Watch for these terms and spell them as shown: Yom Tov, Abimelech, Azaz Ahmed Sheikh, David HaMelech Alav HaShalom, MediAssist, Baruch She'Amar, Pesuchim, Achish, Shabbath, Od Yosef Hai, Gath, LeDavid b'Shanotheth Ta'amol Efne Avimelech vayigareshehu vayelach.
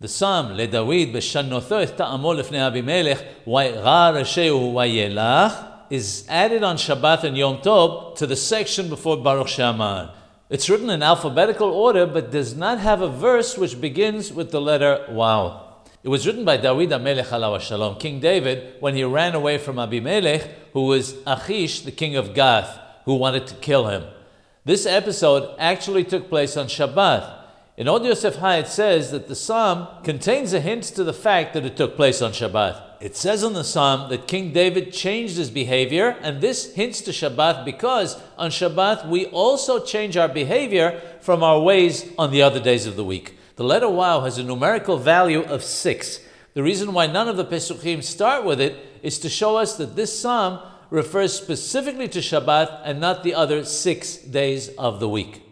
The psalm, LeDavid b'Shanotheth Ta'amol Efne Avimelech vayigareshehu vayelach, is added on Shabbat and Yom Tov to the section before Baruch She'Amar. It's written in alphabetical order, but does not have a verse which begins with the letter Wow. It was written by David HaMelech Alav HaShalom, King David, when he ran away from Abimelech, who was Achish, the king of Gath, who wanted to kill him. This episode actually took place on Shabbat. In Od Yosef Hai, it says that the psalm contains a hint to the fact that it took place on Shabbat. It says in the psalm that King David changed his behavior, and this hints to Shabbat because on Shabbat we also change our behavior from our ways on the other days of the week. The letter Wow has a numerical value of 6. The reason why none of the Pesuchim start with it is to show us that this psalm refers specifically to Shabbat and not the other 6 days of the week.